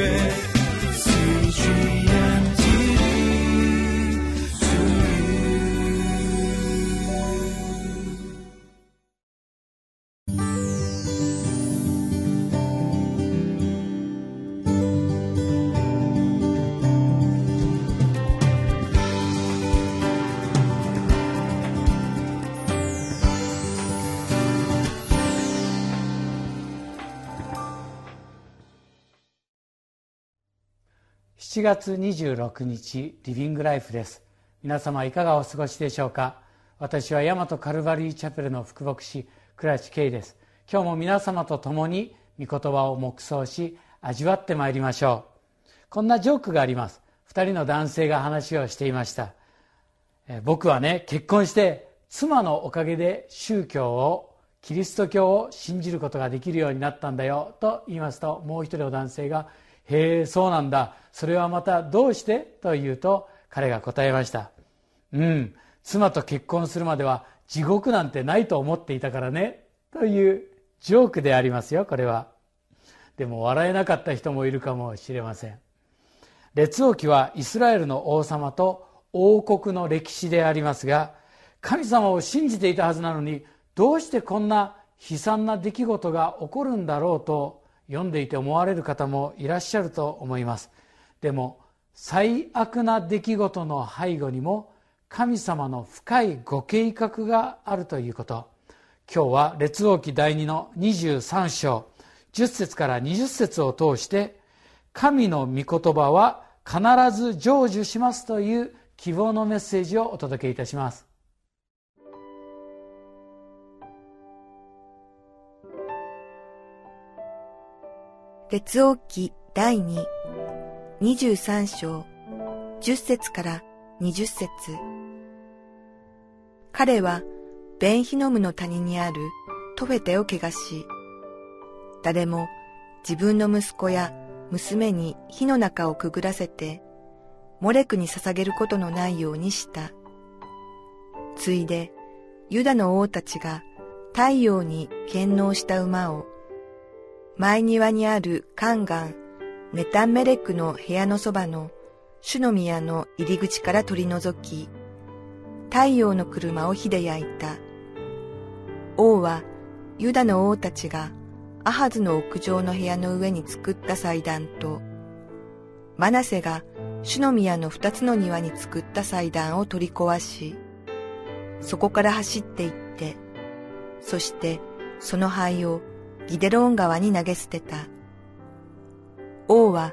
へ。7月26日リビングライフです。皆様いかがお過ごしでしょうか。私は大和カルバリーチャペルの副牧師倉地圭です。今日も皆様と共に御言葉を黙想し味わってまいりましょう。こんなジョークがあります。2人の男性が話をしていました。僕はね、結婚して妻のおかげでキリスト教を信じることができるようになったんだよと言いますと、もう一人の男性が、へえ、そうなんだ。それはまたどうしてと言うと、彼が答えました。うん、妻と結婚するまでは地獄なんてないと思っていたからね。というジョークでありますよ、これは。でも笑えなかった人もいるかもしれません。列王記はイスラエルの王様と王国の歴史でありますが、神様を信じていたはずなのに、どうしてこんな悲惨な出来事が起こるんだろうと、読んでいて思われる方もいらっしゃると思います。でも最悪な出来事の背後にも神様の深いご計画があるということ、今日は列王記第2の23章10節から20節を通して、神の御言葉は必ず成就しますという希望のメッセージをお届けいたします。列王記第2、23章、10節から20節。彼はベンヒノムの谷にあるトフェテを怪我し、誰も自分の息子や娘に火の中をくぐらせて、モレクに捧げることのないようにした。ついでユダの王たちが太陽に献納した馬を、前庭にある宦官ネタンメレクの部屋のそばの主の宮の入り口から取り除き、太陽の車を火で焼いた。王はユダの王たちがアハズの屋上の部屋の上に作った祭壇と、マナセが主の宮の二つの庭に作った祭壇を取り壊し、そこから走って行って、そしてその灰をギデロン川に投げ捨てた。王は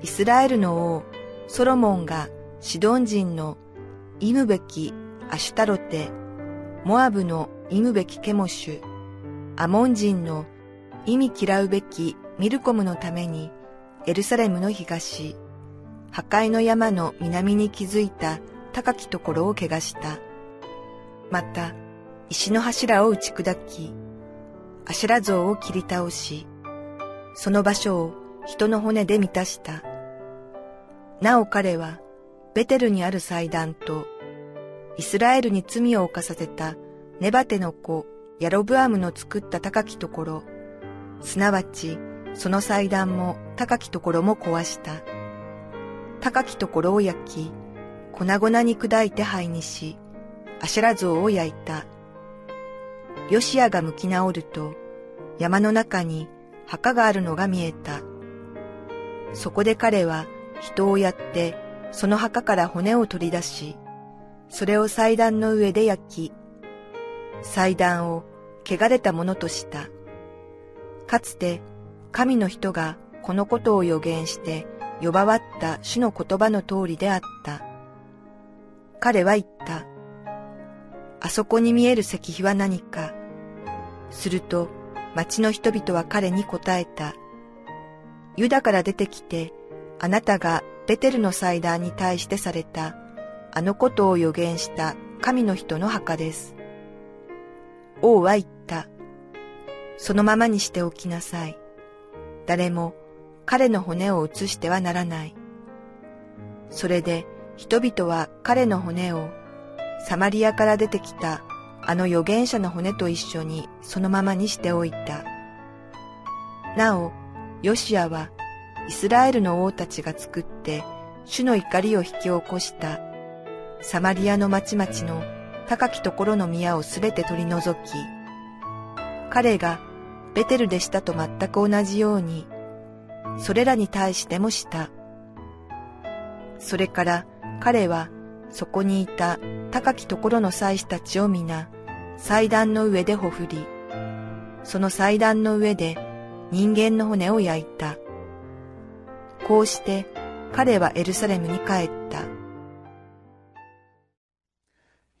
イスラエルの王ソロモンがシドン人のイムベキ・アシュタロテ、モアブのイムベキ・ケモシュ、アモン人の忌み嫌うべきミルコムのためにエルサレムの東、破壊の山の南に築いた高きところを怪我した。また石の柱を打ち砕き、アシェラ像を切り倒し、その場所を人の骨で満たした。なお彼は、ベテルにある祭壇と、イスラエルに罪を犯させたネバテの子、ヤロブアムの作った高きところ、すなわちその祭壇も高きところも壊した。高きところを焼き、粉々に砕いて灰にし、アシェラ像を焼いた。ヨシアが向き直ると、山の中に墓があるのが見えた。そこで彼は人をやって、その墓から骨を取り出し、それを祭壇の上で焼き、祭壇を汚れたものとした。かつて神の人がこのことを予言して呼ばわった主の言葉の通りであった。彼は言った。あそこに見える石碑は何か。すると町の人々は彼に答えた。ユダから出てきて、あなたがベテルの祭壇に対してされたあのことを予言した神の人の墓です。王は言った。そのままにしておきなさい。誰も彼の骨を移してはならない。それで人々は彼の骨をサマリアから出てきたあの預言者の骨と一緒にそのままにしておいた。なお、ヨシアはイスラエルの王たちが作って主の怒りを引き起こしたサマリアの町々の高きところの宮をすべて取り除き、彼がベテルでしたと全く同じように、それらに対してもした。それから彼はそこにいた高きところの祭司たちを皆祭壇の上でほふり、その祭壇の上で人間の骨を焼いた。こうして彼はエルサレムに帰った。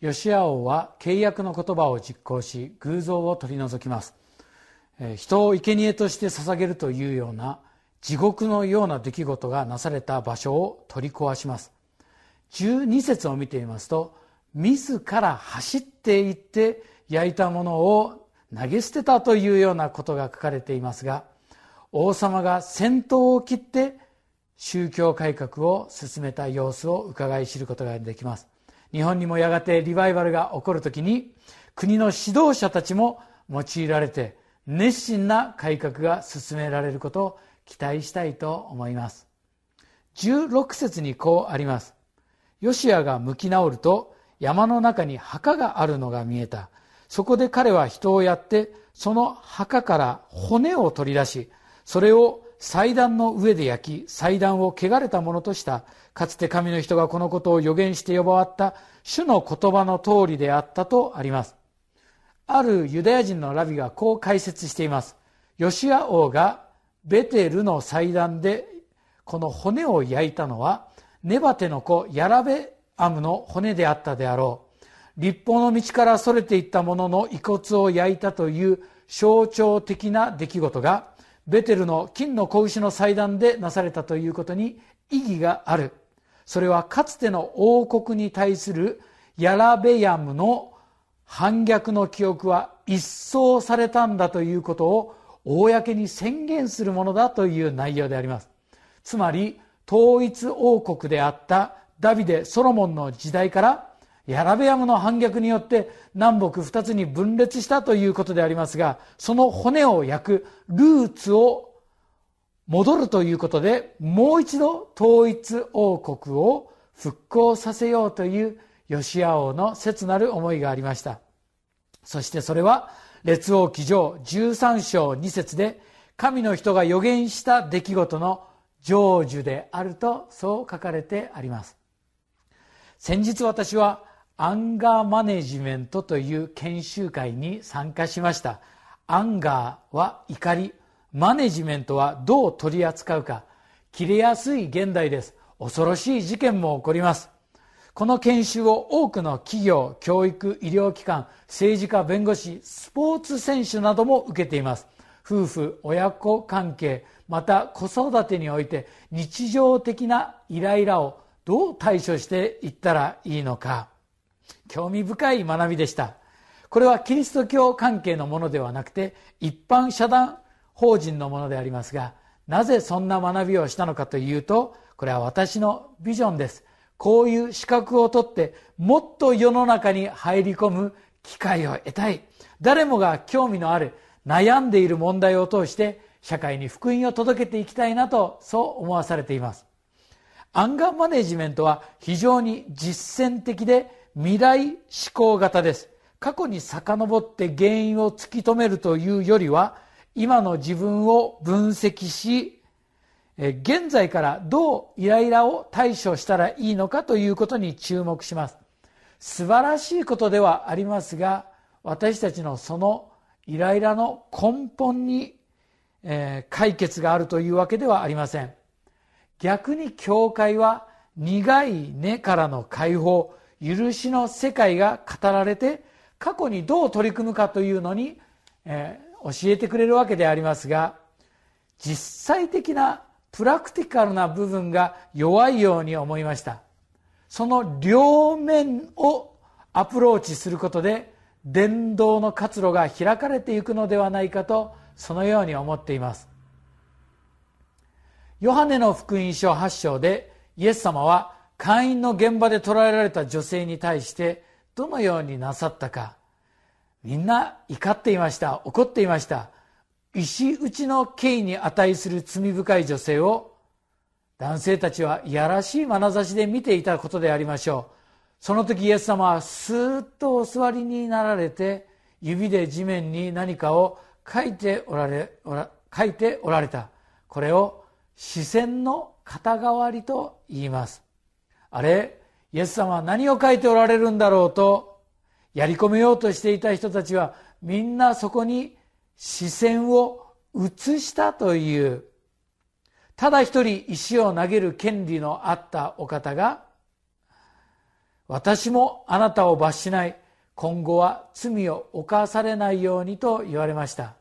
ヨシア王は契約の言葉を実行し、偶像を取り除きます。人を生贄として捧げるというような地獄のような出来事がなされた場所を取り壊します。12節を見てみますと、自ら走って行って焼いたものを投げ捨てたというようなことが書かれていますが、王様が先頭を切って宗教改革を進めた様子を伺い知ることができます。日本にもやがてリバイバルが起こるときに、国の指導者たちも用いられて熱心な改革が進められることを期待したいと思います。16節にこうあります。ヨシアが向き直ると、山の中に墓があるのが見えた。そこで彼は人をやって、その墓から骨を取り出し、それを祭壇の上で焼き、祭壇を汚れたものとした。かつて神の人がこのことを予言して呼ばわった主の言葉の通りであったとあります。あるユダヤ人のラビがこう解説しています。ヨシア王がベテルの祭壇でこの骨を焼いたのは、ネバテの子ヤラベアムの骨であったであろう。律法の道からそれていった者の遺骨を焼いたという象徴的な出来事が、ベテルの金の子牛の祭壇でなされたということに意義がある。それはかつての王国に対するヤラベヤムの反逆の記憶は一掃されたんだということを公に宣言するものだという内容であります。つまり統一王国であったダビデ・ソロモンの時代から、ヤラベヤムの反逆によって南北2つに分裂したということでありますが、その骨を焼くルーツを戻るということで、もう一度統一王国を復興させようというヨシア王の切なる思いがありました。そしてそれは列王記上13章2節で、神の人が予言した出来事の成就であるとそう書かれてあります。先日私はアンガーマネジメントという研修会に参加しました。アンガーは怒り、マネジメントはどう取り扱うか。切れやすい現代です。恐ろしい事件も起こります。この研修を多くの企業、教育、医療機関、政治家、弁護士、スポーツ選手なども受けています。夫婦、親子関係、また子育てにおいて日常的なイライラをどう対処していったらいいのか。興味深い学びでした。これはキリスト教関係のものではなくて、一般社団法人のものでありますが、なぜそんな学びをしたのかというと、これは私のビジョンです。こういう資格を取ってもっと世の中に入り込む機会を得たい。誰もが興味のある、悩んでいる問題を通して社会に福音を届けていきたいなと、そう思わされています。アンガーマネジメントは非常に実践的で未来思考型です。過去に遡って原因を突き止めるというよりは、今の自分を分析し、現在からどうイライラを対処したらいいのかということに注目します。素晴らしいことではありますが、私たちのそのイライラの根本に、解決があるというわけではありません。逆に教会は苦い根からの解放、許しの世界が語られて、過去にどう取り組むかというのに、教えてくれるわけでありますが、実際的なプラクティカルな部分が弱いように思いました。その両面をアプローチすることで、伝道の活路が開かれていくのではないかと、そのように思っています。ヨハネの福音書8章で、イエス様は会員の現場で捕らえられた女性に対してどのようになさったか、みんな怒っていました、怒っていました。石打ちの刑に値する罪深い女性を男性たちはいやらしい眼差しで見ていたことでありましょう。その時イエス様はスーッとお座りになられて、指で地面に何かを書いておられた。これを視線の肩代わりと言います。あれ、イエス様は何を書いておられるんだろうとやり込めようとしていた人たちはみんなそこに視線を移したという、ただ一人石を投げる権利のあったお方が、私もあなたを罰しない、今後は罪を犯されないようにと言われました。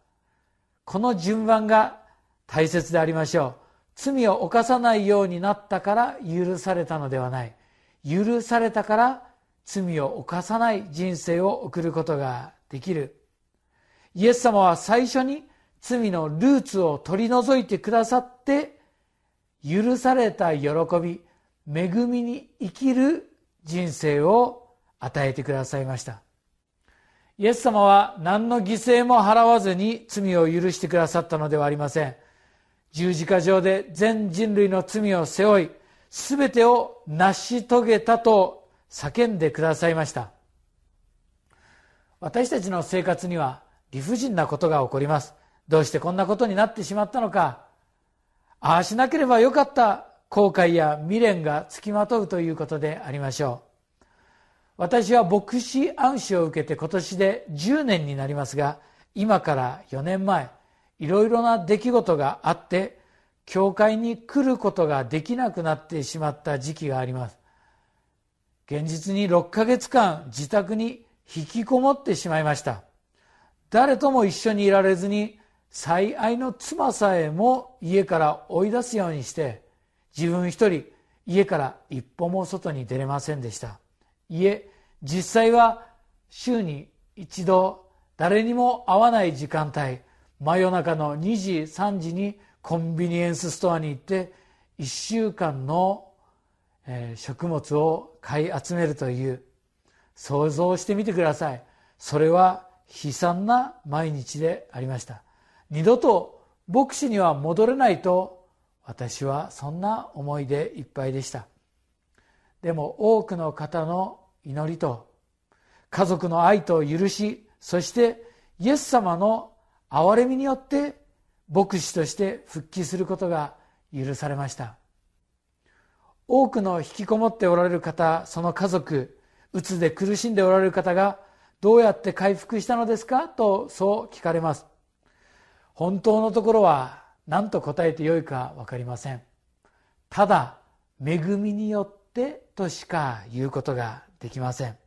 この順番が大切でありましょう。罪を犯さないようになったから許されたのではない。許されたから罪を犯さない人生を送ることができる。イエス様は最初に罪のルーツを取り除いてくださって、許された喜び、恵みに生きる人生を与えてくださいました。イエス様は何の犠牲も払わずに罪を許してくださったのではありません。十字架上で全人類の罪を背負い、すべてを成し遂げたと叫んでくださいました。私たちの生活には理不尽なことが起こります。どうしてこんなことになってしまったのか、ああしなければよかった、後悔や未練がつきまとうということでありましょう。私は牧師暗視を受けて今年で10年になりますが、今から4年前、いろいろな出来事があって教会に来ることができなくなってしまった時期があります。現実に6ヶ月間自宅に引きこもってしまいました。誰とも一緒にいられずに、最愛の妻さえも家から追い出すようにして、自分一人家から一歩も外に出れませんでした。いえ、実際は週に一度、誰にも会わない時間帯、真夜中の2時3時にコンビニエンスストアに行って1週間の食物を買い集めるという、想像してみてください。それは悲惨な毎日でありました。二度と牧師には戻れないと、私はそんな思いでいっぱいでした。でも多くの方の祈りと家族の愛と許し、そしてイエス様の憐れみによって牧師として復帰することが許されました。多くの引きこもっておられる方、その家族、うつで苦しんでおられる方が、どうやって回復したのですかとそう聞かれます。本当のところは何と答えてよいか分かりません。ただ恵みによってとしか言うことができません。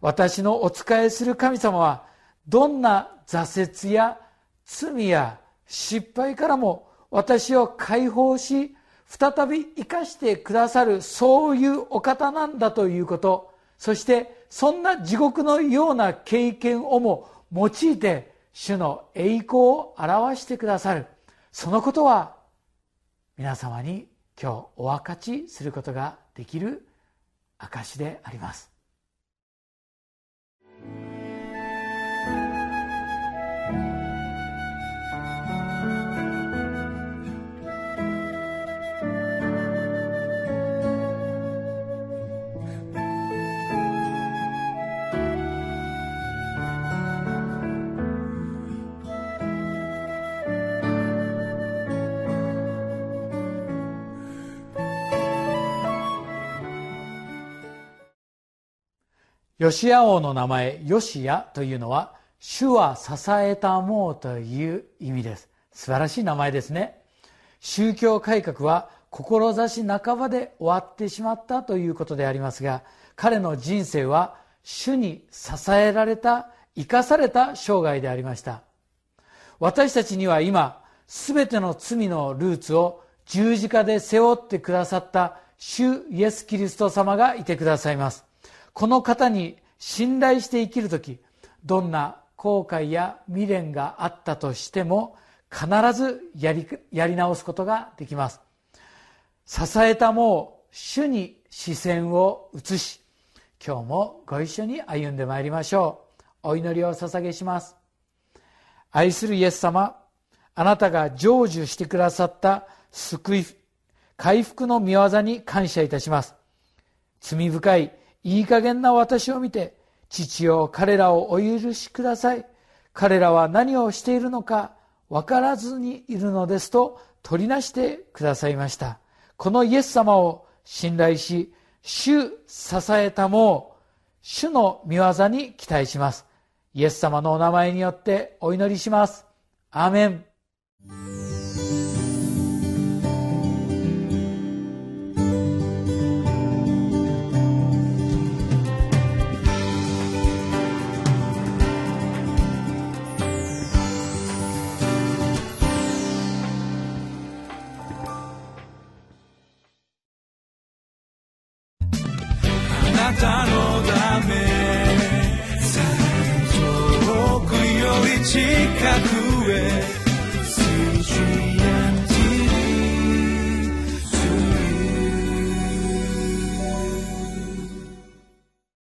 私のお仕えする神様は、どんな挫折や罪や失敗からも私を解放し、再び生かしてくださる、そういうお方なんだということ、そしてそんな地獄のような経験をも用いて主の栄光を表してくださる、そのことは皆様に今日お分かちすることができる証であります。ヨシヤ王の名前、ヨシヤというのは、主は支えたもうという意味です。素晴らしい名前ですね。宗教改革は志半ばで終わってしまったということでありますが、彼の人生は主に支えられた、生かされた生涯でありました。私たちには今、すべての罪のルーツを十字架で背負ってくださった主イエスキリスト様がいてくださいます。この方に信頼して生きるとき、どんな後悔や未練があったとしても必ずやり直すことができます。支えたもう主に視線を移し、今日もご一緒に歩んでまいりましょう。お祈りを捧げします。愛するイエス様、あなたが成就してくださった救い回復の御業に感謝いたします。罪深いいい加減な私を見て、父よ、彼らをお許しください。彼らは何をしているのか分からずにいるのですと取りなしてくださいました。このイエス様を信頼し、主支えたも主の御業に期待します。イエス様のお名前によってお祈りします。アーメン。近くへ